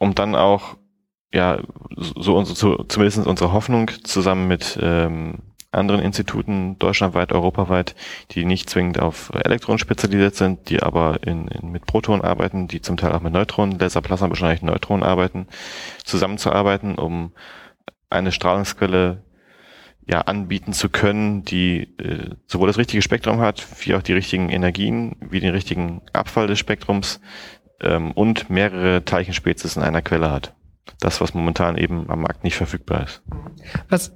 um dann auch, ja, so unsere, so, zumindest unsere Hoffnung, zusammen mit ähm, anderen Instituten, deutschlandweit, europaweit, die nicht zwingend auf Elektronen spezialisiert sind, die aber in, in, mit Protonen arbeiten, die zum Teil auch mit Neutronen, Laserplasma beschleunigten Neutronen arbeiten, zusammenzuarbeiten, um eine Strahlungsquelle ja anbieten zu können, die äh, sowohl das richtige Spektrum hat, wie auch die richtigen Energien, wie den richtigen Abfall des Spektrums ähm, und mehrere Teilchenspezies in einer Quelle hat. Das, was momentan eben am Markt nicht verfügbar ist. Was,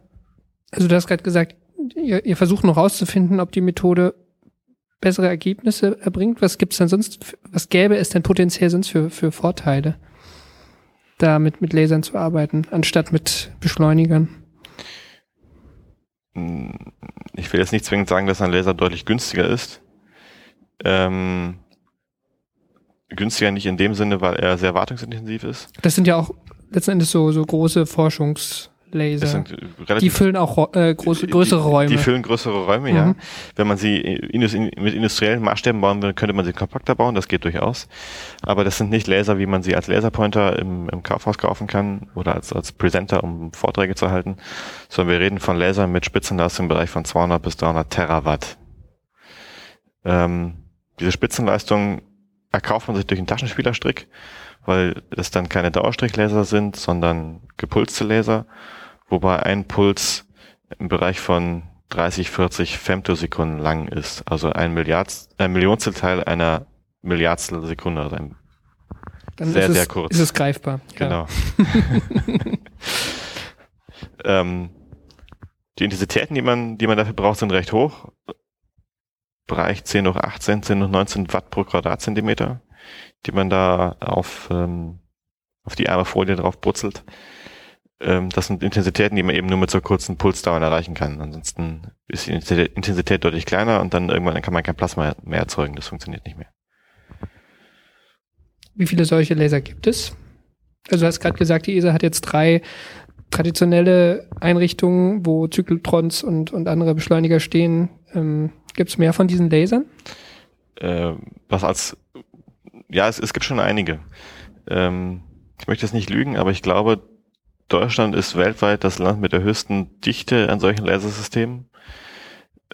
also du hast gerade gesagt, ihr, ihr versucht noch rauszufinden, ob die Methode bessere Ergebnisse erbringt. Was gibt's denn sonst, was gäbe es denn potenziell sonst für, für Vorteile, da mit, mit Lasern zu arbeiten, anstatt mit Beschleunigern? Ich will jetzt nicht zwingend sagen, dass ein Laser deutlich günstiger ist. Ähm, günstiger nicht in dem Sinne, weil er sehr wartungsintensiv ist. Das sind ja auch letzten Endes so, so große Forschungs- Laser. Die füllen auch äh, große, größere die, Räume. Die füllen größere Räume, mhm. ja. Wenn man sie in, in, mit industriellen Maßstäben bauen will, könnte man sie kompakter bauen, das geht durchaus. Aber das sind nicht Laser, wie man sie als Laserpointer im, im Kaufhaus kaufen kann oder als, als Presenter, um Vorträge zu halten, sondern wir reden von Lasern mit Spitzenleistung im Bereich von zweihundert bis dreihundert Terawatt. Ähm, diese Spitzenleistung erkauft man sich durch einen Taschenspielerstrick, weil das dann keine Dauerstrichlaser sind, sondern gepulste Laser, wobei ein Puls im Bereich von dreißig, vierzig Femtosekunden lang ist, also ein, Milliardst, ein Millionstelteil einer Milliardstel Sekunde. Also ein dann sehr, ist es, sehr kurz. Ist es greifbar. Genau. Ja. ähm, die Intensitäten, die man, die man dafür braucht, sind recht hoch. Bereich zehn hoch achtzehn, zehn hoch neunzehn Watt pro Quadratzentimeter, die man da auf, ähm, auf die arme Folie drauf brutzelt. Ähm, das sind Intensitäten, die man eben nur mit so kurzen Pulsdauern erreichen kann. Ansonsten ist die Intensität deutlich kleiner und dann irgendwann kann man kein Plasma mehr erzeugen. Das funktioniert nicht mehr. Wie viele solche Laser gibt es? Also du hast gerade gesagt, die E S A hat jetzt drei traditionelle Einrichtungen, wo Zyklotrons und, und andere Beschleuniger stehen. Ähm, gibt es mehr von diesen Lasern? Äh, was als Ja, es, es gibt schon einige. Ähm, ich möchte jetzt nicht lügen, aber ich glaube, Deutschland ist weltweit das Land mit der höchsten Dichte an solchen Lasersystemen.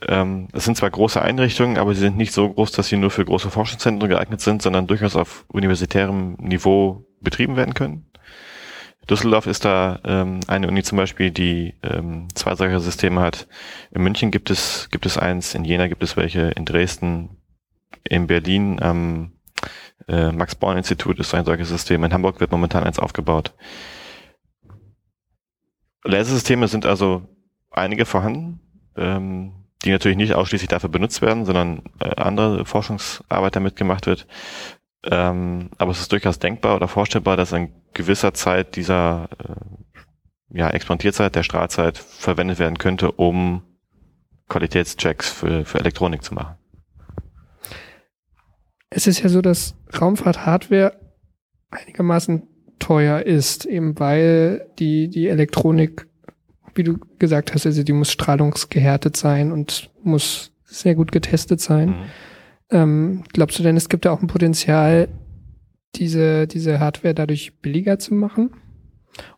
Ähm, es sind zwar große Einrichtungen, aber sie sind nicht so groß, dass sie nur für große Forschungszentren geeignet sind, sondern durchaus auf universitärem Niveau betrieben werden können. Düsseldorf ist da ähm, eine Uni zum Beispiel, die ähm, zwei solcher Systeme hat. In München gibt es gibt es eins, in Jena gibt es welche, in Dresden, in Berlin am ähm, Äh, Max-Born-Institut ist ein solches System. In Hamburg wird momentan eins aufgebaut. Lasersysteme sind also einige vorhanden, ähm, die natürlich nicht ausschließlich dafür benutzt werden, sondern äh, andere Forschungsarbeit damit gemacht wird. Ähm, aber es ist durchaus denkbar oder vorstellbar, dass in gewisser Zeit dieser äh, ja, Expandierzeit, der Strahlzeit verwendet werden könnte, um Qualitätschecks für, für Elektronik zu machen. Es ist ja so, dass Raumfahrt-Hardware einigermaßen teuer ist, eben weil die, die Elektronik, wie du gesagt hast, also die muss strahlungsgehärtet sein und muss sehr gut getestet sein. Mhm. Ähm, glaubst du denn, es gibt da auch ein Potenzial, diese, diese Hardware dadurch billiger zu machen?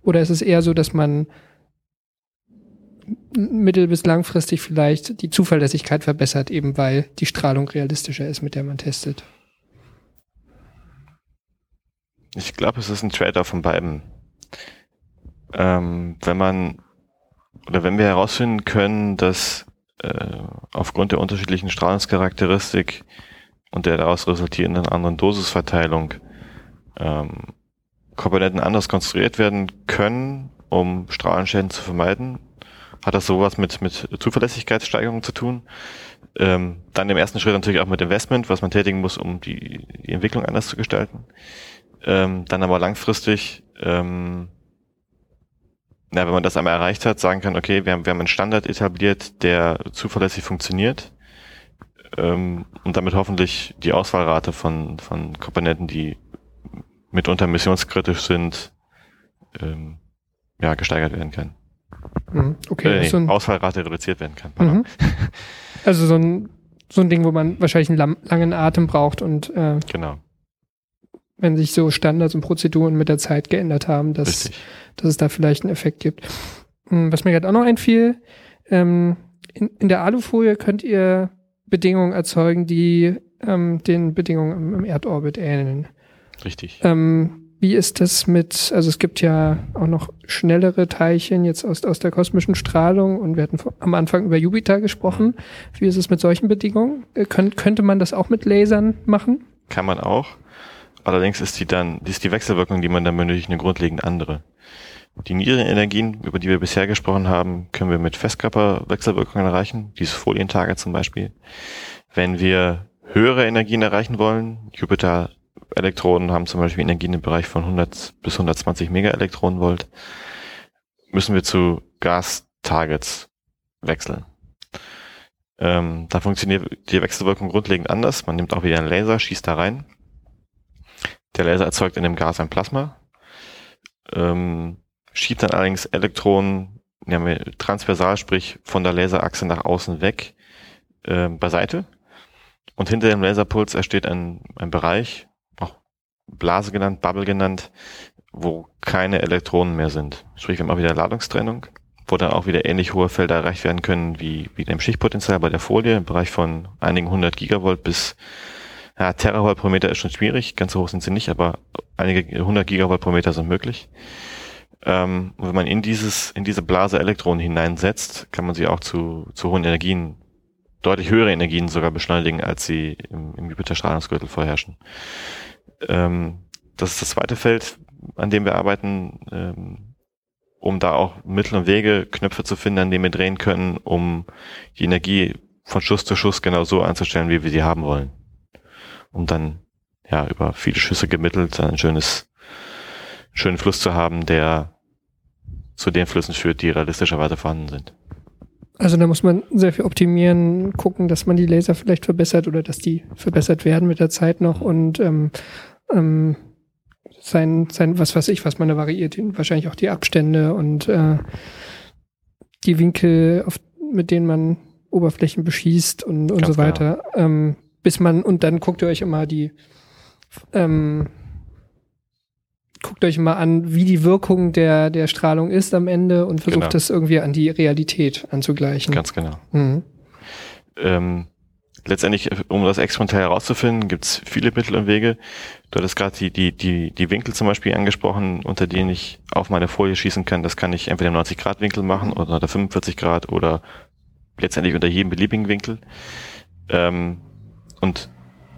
Oder ist es eher so, dass man mittel- bis langfristig vielleicht die Zuverlässigkeit verbessert, eben weil die Strahlung realistischer ist, mit der man testet? Ich glaube, es ist ein Trade-off von beiden. Ähm, wenn man oder wenn wir herausfinden können, dass äh, aufgrund der unterschiedlichen Strahlungscharakteristik und der daraus resultierenden anderen Dosisverteilung ähm, Komponenten anders konstruiert werden können, um Strahlenschäden zu vermeiden, hat das sowas mit mit Zuverlässigkeitssteigerung zu tun. Ähm, dann im ersten Schritt natürlich auch mit Investment, was man tätigen muss, um die, die Entwicklung anders zu gestalten. Ähm, dann aber langfristig, ähm, na, wenn man das einmal erreicht hat, sagen kann, okay, wir haben, wir haben einen Standard etabliert, der zuverlässig funktioniert, ähm, und damit hoffentlich die Auswahlrate von, von Komponenten, die mitunter missionskritisch sind, ähm, ja, gesteigert werden kann. Okay, äh, nee, so ein, Ausfallrate reduziert werden kann. Pardon. Also so ein, so ein Ding, wo man wahrscheinlich einen lang, langen Atem braucht und äh, genau. Wenn sich so Standards und Prozeduren mit der Zeit geändert haben, dass, dass es da vielleicht einen Effekt gibt. Was mir gerade auch noch einfiel, ähm, in, in der Alufolie könnt ihr Bedingungen erzeugen, die ähm, den Bedingungen im, im Erdorbit ähneln. Richtig. Ähm, Wie ist das mit, also es gibt ja auch noch schnellere Teilchen jetzt aus, aus der kosmischen Strahlung und wir hatten am Anfang über Jupiter gesprochen. Wie ist es mit solchen Bedingungen? Kön- könnte man das auch mit Lasern machen? Kann man auch. Allerdings ist die dann, ist die Wechselwirkung, die man dann benötigt, eine grundlegend andere. Die niedrigen Energien, über die wir bisher gesprochen haben, können wir mit Festkörperwechselwirkungen erreichen, dieses Folientager zum Beispiel. Wenn wir höhere Energien erreichen wollen, Jupiter Elektronen haben zum Beispiel Energien im Bereich von hundert bis hundertzwanzig Megaelektronenvolt, müssen wir zu Gas-Targets wechseln. Ähm, da funktioniert die Wechselwirkung grundlegend anders. Man nimmt auch wieder einen Laser, schießt da rein. Der Laser erzeugt in dem Gas ein Plasma. Ähm, schiebt dann allerdings Elektronen ja, transversal, sprich von der Laserachse nach außen weg, äh, beiseite. Und hinter dem Laserpuls entsteht ein, ein Bereich, auch Blase genannt, Bubble genannt, wo keine Elektronen mehr sind. Sprich, wir haben auch wieder Ladungstrennung, wo dann auch wieder ähnlich hohe Felder erreicht werden können wie, wie dem Schichtpotential bei der Folie, im Bereich von einigen hundert Gigavolt bis ja, Terawatt pro Meter ist schon schwierig, ganz so hoch sind sie nicht, aber einige hundert Gigavolt pro Meter sind möglich. Ähm, wenn man in dieses in diese Blase Elektronen hineinsetzt, kann man sie auch zu, zu hohen Energien, deutlich höhere Energien sogar beschleunigen, als sie im, im Jupiter-Strahlungsgürtel vorherrschen. Ähm, das ist das zweite Feld, an dem wir arbeiten, ähm, um da auch Mittel und Wege, Knöpfe zu finden, an denen wir drehen können, um die Energie von Schuss zu Schuss genau so anzustellen, wie wir sie haben wollen. Um dann ja über viele Schüsse gemittelt ein schönes, schönen Fluss zu haben, der zu den Flüssen führt, die realistischerweise vorhanden sind. Also da muss man sehr viel optimieren, gucken, dass man die Laser vielleicht verbessert oder dass die verbessert werden mit der Zeit noch und ähm, ähm, sein, sein, was weiß ich, was man da variiert, wahrscheinlich auch die Abstände und äh, die Winkel, auf, mit denen man Oberflächen beschießt und, und so weiter. Ähm, bis man, und dann guckt ihr euch immer die, ähm, guckt euch mal an, wie die Wirkung der, der Strahlung ist am Ende und versucht genau. das irgendwie an die Realität anzugleichen. Ganz genau. Mhm. Ähm, letztendlich, um das experimentell herauszufinden, gibt es viele Mittel und Wege. Du hattest gerade die, die, die, die Winkel zum Beispiel angesprochen, unter denen ich auf meine Folie schießen kann. Das kann ich entweder im neunzig Grad Winkel machen oder der fünfundvierzig Grad oder letztendlich unter jedem beliebigen Winkel. Ähm, und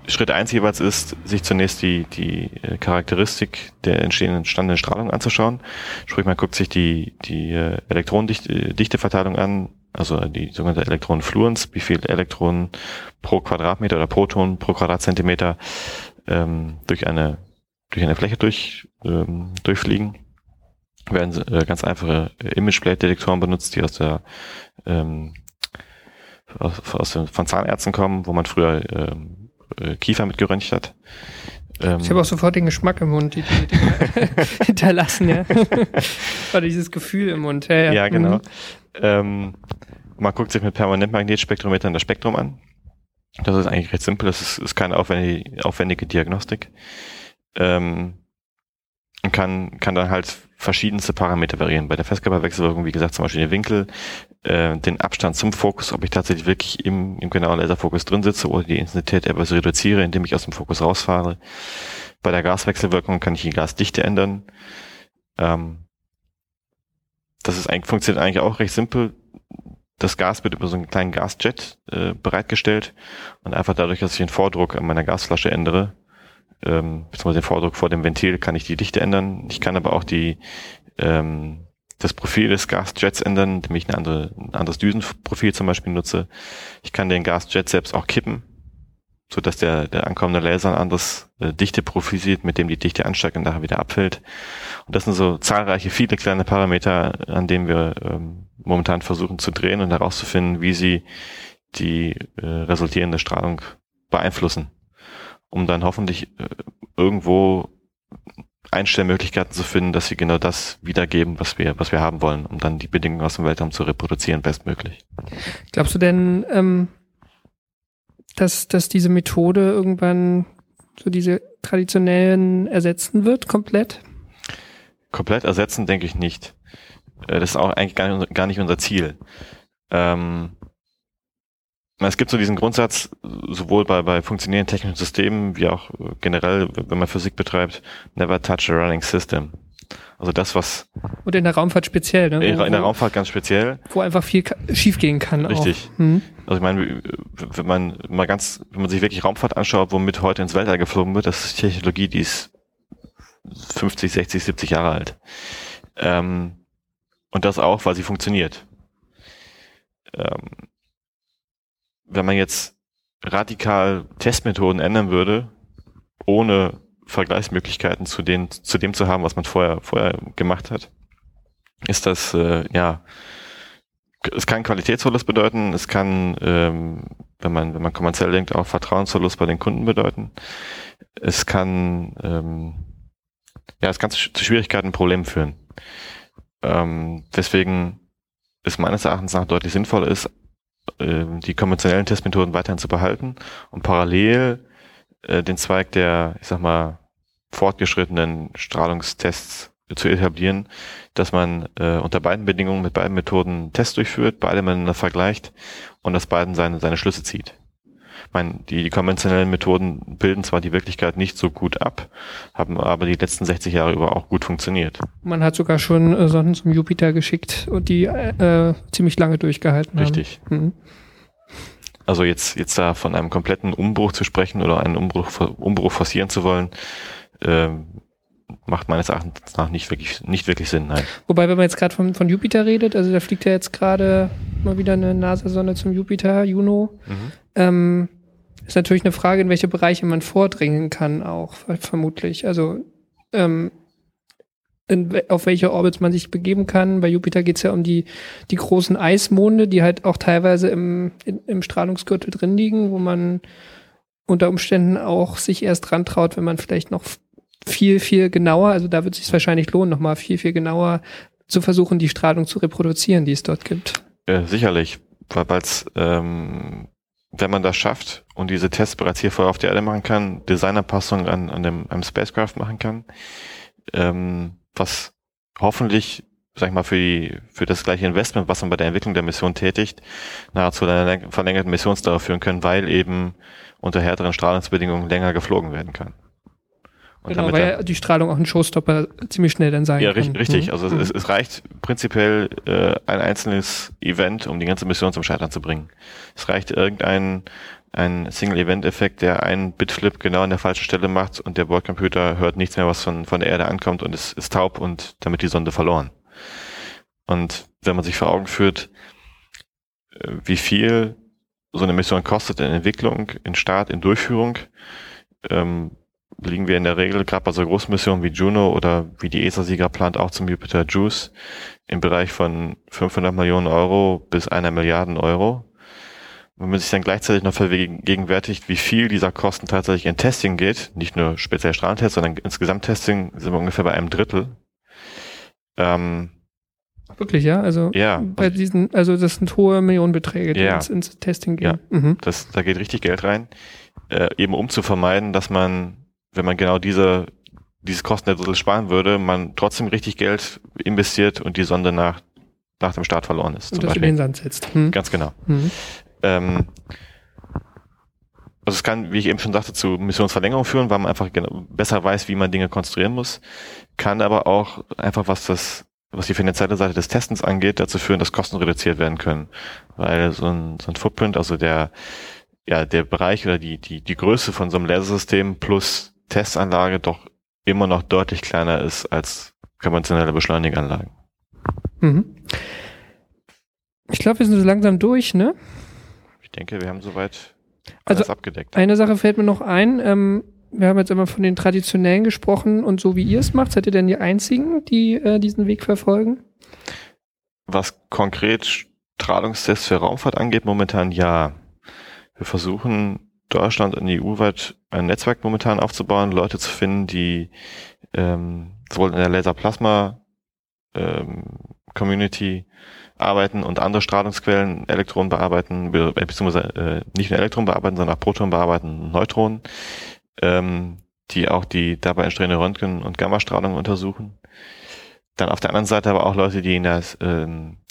Schritt eins jeweils ist, sich zunächst die, die Charakteristik der entstehenden, entstandenen Strahlung anzuschauen. Sprich, man guckt sich die, die Elektronendichteverteilung an, also die sogenannte Elektronenfluenz, wie viel Elektronen pro Quadratmeter oder Protonen pro Quadratzentimeter ähm, durch eine durch eine Fläche durch ähm, durchfliegen. Werden äh, ganz einfache Image-Plate-Detektoren benutzt, die aus der ähm, aus, aus den, von Zahnärzten kommen, wo man früher ähm, Kiefer mitgeröntgt hat. Ähm ich habe auch sofort den Geschmack im Mund, die, die, die hinterlassen, ja. Oder dieses Gefühl im Mund. Ja, ja. ja genau. Mhm. Ähm, man guckt sich mit Permanentmagnetspektrometern das Spektrum an. Das ist eigentlich recht simpel, das ist, ist keine aufwendige, aufwendige Diagnostik. Ähm, und kann, kann dann halt verschiedenste Parameter variieren. Bei der Festkörperwechselwirkung, wie gesagt, zum Beispiel den Winkel, äh, den Abstand zum Fokus, ob ich tatsächlich wirklich im, im genauen Laserfokus drin sitze oder die Intensität etwas reduziere, indem ich aus dem Fokus rausfahre. Bei der Gaswechselwirkung kann ich die Gasdichte ändern. Ähm, das ist eigentlich, funktioniert eigentlich auch recht simpel. Das Gas wird über so einen kleinen Gasjet äh, bereitgestellt und einfach dadurch, dass ich den Vordruck an meiner Gasflasche ändere, Ähm, beziehungsweise den Vordruck vor dem Ventil, kann ich die Dichte ändern. Ich kann aber auch die ähm, das Profil des Gasjets ändern, indem ich eine andere, ein anderes Düsenprofil zum Beispiel nutze. Ich kann den Gasjet selbst auch kippen, sodass der, der ankommende Laser ein anderes äh, Dichteprofil sieht, mit dem die Dichte ansteigt und nachher wieder abfällt. Und das sind so zahlreiche, viele kleine Parameter, an denen wir ähm, momentan versuchen zu drehen und herauszufinden, wie sie die äh, resultierende Strahlung beeinflussen, um dann hoffentlich äh, irgendwo Einstellmöglichkeiten zu finden, dass sie genau das wiedergeben, was wir, was wir haben wollen, um dann die Bedingungen aus dem Weltraum zu reproduzieren, bestmöglich. Glaubst du denn, ähm, dass, dass diese Methode irgendwann so diese traditionellen ersetzen wird, komplett? Komplett ersetzen, denke ich nicht. Äh, das ist auch eigentlich gar nicht, gar nicht unser Ziel. Ähm, Es gibt so diesen Grundsatz, sowohl bei, bei funktionierenden technischen Systemen wie auch generell, wenn man Physik betreibt, never touch a running system. Also das, was... Und in der Raumfahrt speziell, ne? In der Raumfahrt ganz speziell. Wo einfach viel schief gehen kann. Richtig. Auch. Hm. Also ich meine, wenn man mal ganz, wenn man sich wirklich Raumfahrt anschaut, womit heute ins Weltall geflogen wird, das ist Technologie, die ist fünfzig, sechzig, siebzig Jahre alt. Ähm, und das auch, weil sie funktioniert. Ähm, Wenn man jetzt radikal Testmethoden ändern würde, ohne Vergleichsmöglichkeiten zu, den, zu dem zu haben, was man vorher, vorher gemacht hat, ist das, äh, ja, es kann Qualitätsverlust bedeuten, es kann, ähm, wenn man, wenn man kommerziell denkt, auch Vertrauensverlust bei den Kunden bedeuten. Es kann, ähm, ja, es kann zu Schwierigkeiten, Problemen führen. Ähm, weswegen es meines Erachtens nach deutlich sinnvoller ist, äh, die konventionellen Testmethoden weiterhin zu behalten und parallel äh, den Zweig der, ich sag mal, fortgeschrittenen Strahlungstests zu etablieren, dass man äh, unter beiden Bedingungen mit beiden Methoden Tests durchführt, beide miteinander vergleicht und aus beiden seine, seine Schlüsse zieht. Ich meine, die, die konventionellen Methoden bilden zwar die Wirklichkeit nicht so gut ab, haben aber die letzten sechzig Jahre über auch gut funktioniert. Man hat sogar schon äh, Sonden zum Jupiter geschickt und die äh, ziemlich lange durchgehalten haben. Richtig. Mhm. Also jetzt, jetzt da von einem kompletten Umbruch zu sprechen oder einen Umbruch, Umbruch forcieren zu wollen, ähm, macht meines Erachtens nach nicht wirklich, nicht wirklich Sinn, nein. Wobei, wenn man jetzt gerade von, von Jupiter redet, also da fliegt ja jetzt gerade mal wieder eine NASA-Sonde zum Jupiter, Juno. Mhm. Ähm, ist natürlich eine Frage, in welche Bereiche man vordringen kann auch, vermutlich. Also ähm, in, auf welche Orbits man sich begeben kann. Bei Jupiter geht es ja um die, die großen Eismonde, die halt auch teilweise im, in, im Strahlungsgürtel drin liegen, wo man unter Umständen auch sich erst dran traut, wenn man vielleicht noch viel, viel genauer, also da wird es sich wahrscheinlich lohnen, nochmal viel, viel genauer zu versuchen, die Strahlung zu reproduzieren, die es dort gibt. Äh, sicherlich, weil es, ähm, wenn man das schafft und diese Tests bereits hier vorher auf der Erde machen kann, Designanpassungen an, an dem, einem Spacecraft machen kann, ähm, was hoffentlich, sag ich mal, für die, für das gleiche Investment, was man bei der Entwicklung der Mission tätigt, nahezu einer verlängerten Missionsdauer führen können, weil eben unter härteren Strahlungsbedingungen länger geflogen werden kann. Und genau, weil ja die Strahlung auch ein Showstopper ziemlich schnell dann sein ja, kann. Ja, richtig, richtig. Mhm. Also mhm. Es, es reicht prinzipiell äh, ein einzelnes Event, um die ganze Mission zum Scheitern zu bringen. Es reicht irgendein ein Single-Event-Effekt, der einen Bitflip genau an der falschen Stelle macht und der Bordcomputer hört nichts mehr, was von, von der Erde ankommt und ist, ist taub und damit die Sonde verloren. Und wenn man sich vor Augen führt, wie viel so eine Mission kostet in Entwicklung, in Start, in Durchführung, ähm, liegen wir in der Regel, gerade bei so Großmissionen wie Juno oder wie die E S A-Sieger plant, auch zum Jupiter Juice, im Bereich von fünfhundert Millionen Euro bis einer Milliarden Euro. Wenn man sich dann gleichzeitig noch vergegenwärtigt, wie viel dieser Kosten tatsächlich in Testing geht, nicht nur speziell Strahlentests, sondern insgesamt Testing, sind wir ungefähr bei einem Drittel. Ähm, Wirklich, ja? Also, ja, bei diesen, also das sind hohe Millionenbeträge, die ja. ins, ins Testing gehen. Ja, mhm. das, da geht richtig Geld rein. Äh, eben um zu vermeiden, dass man, wenn man genau diese, diese Kosten der Drittel sparen würde, man trotzdem richtig Geld investiert und die Sonde nach, nach dem Start verloren ist. Und dass du den Sand setzt. Hm. Ganz genau. Hm. Ähm, also es kann, wie ich eben schon sagte, zu Missionsverlängerung führen, weil man einfach genau, besser weiß, wie man Dinge konstruieren muss. Kann aber auch einfach, was das, was die finanzielle Seite des Testens angeht, dazu führen, dass Kosten reduziert werden können. Weil so ein, so ein Footprint, also der, ja, der Bereich oder die, die, die Größe von so einem Lasersystem plus Testanlage doch immer noch deutlich kleiner ist als konventionelle Beschleunigeranlagen. Mhm. Ich glaube, wir sind so langsam durch, ne? Ich denke, wir haben soweit alles also abgedeckt. Eine Sache fällt mir noch ein. Ähm, wir haben jetzt immer von den Traditionellen gesprochen und so wie ihr es macht, seid ihr denn die Einzigen, die äh, diesen Weg verfolgen? Was konkret Strahlungstests für Raumfahrt angeht, momentan ja. Wir versuchen, Deutschland und E U-weit ein Netzwerk momentan aufzubauen, Leute zu finden, die ähm, sowohl in der Laser-Plasma-Community ähm, arbeiten und andere Strahlungsquellen, Elektronen bearbeiten, be- beziehungsweise äh, nicht nur Elektronen bearbeiten, sondern auch Protonen bearbeiten, Neutronen, ähm, die auch die dabei entstehende Röntgen- und Gammastrahlung untersuchen. Dann auf der anderen Seite aber auch Leute, die in der äh,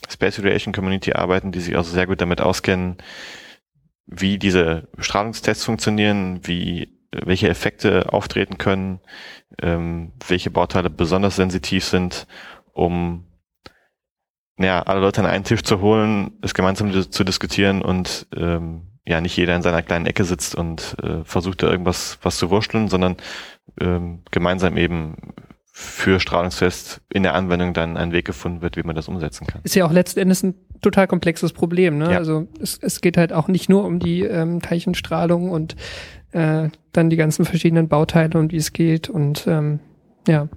Space Radiation Community arbeiten, die sich also sehr gut damit auskennen, wie diese Strahlungstests funktionieren, wie welche Effekte auftreten können, ähm, welche Bauteile besonders sensitiv sind, um ja, alle Leute an einen Tisch zu holen, es gemeinsam dis- zu diskutieren und ähm, ja nicht jeder in seiner kleinen Ecke sitzt und äh, versucht da irgendwas was zu wursteln, sondern ähm, gemeinsam eben für Strahlungstests in der Anwendung dann ein Weg gefunden wird, wie man das umsetzen kann. Ist ja auch letzten Endes ein total komplexes Problem, ne? Ja. Also es, es geht halt auch nicht nur um die ähm, Teilchenstrahlung und äh, dann die ganzen verschiedenen Bauteile und wie es geht und ähm, ja.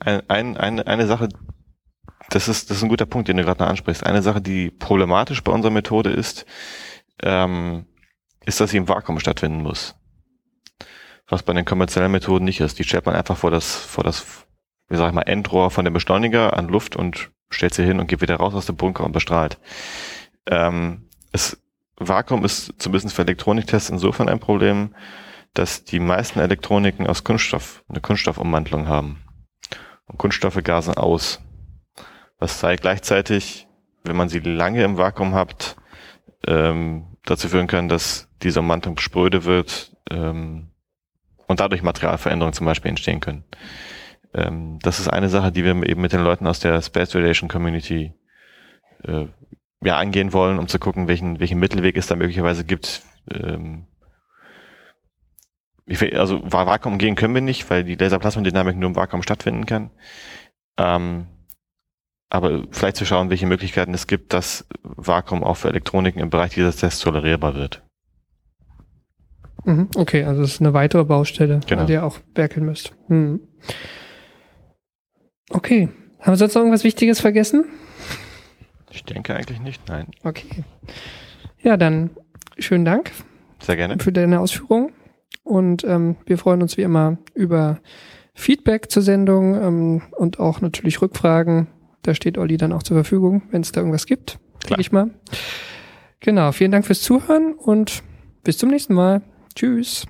Ein, ein, eine, eine Sache, das ist, das ist ein guter Punkt, den du gerade noch ansprichst. Eine Sache, die problematisch bei unserer Methode ist, ähm, ist, dass sie im Vakuum stattfinden muss. Was bei den konventionellen Methoden nicht ist. Die stellt man einfach vor das, vor das wie sag ich mal, Endrohr von dem Beschleuniger an Luft und stellt sie hin und geht wieder raus aus dem Bunker und bestrahlt. Ähm, das Vakuum ist zumindest für Elektroniktests insofern ein Problem, dass die meisten Elektroniken aus Kunststoff, eine Kunststoffummantlung haben. Und Kunststoffe gasen aus. Was sei gleichzeitig, wenn man sie lange im Vakuum hat, ähm, dazu führen kann, dass diese Ummantlung spröde wird, ähm, und dadurch Materialveränderungen zum Beispiel entstehen können. Ähm, das ist eine Sache, die wir eben mit den Leuten aus der Space Radiation Community äh, ja, angehen wollen, um zu gucken, welchen welchen Mittelweg es da möglicherweise gibt. Ähm, ich, also Vakuum umgehen können wir nicht, weil die Laserplasmodynamik nur im Vakuum stattfinden kann. Ähm, aber vielleicht zu schauen, welche Möglichkeiten es gibt, dass Vakuum auch für Elektroniken im Bereich dieses Tests tolerierbar wird. Okay, also es ist eine weitere Baustelle, genau, an der ihr auch werkeln müsst. Hm. Okay. Haben wir sonst noch irgendwas Wichtiges vergessen? Ich denke eigentlich nicht, nein. Okay. Ja, dann schönen Dank. Sehr gerne. Für deine Ausführungen. Und ähm, wir freuen uns wie immer über Feedback zur Sendung ähm, und auch natürlich Rückfragen. Da steht Olli dann auch zur Verfügung, wenn es da irgendwas gibt. Klar. Ich mal. Genau, vielen Dank fürs Zuhören und bis zum nächsten Mal. Tschüss.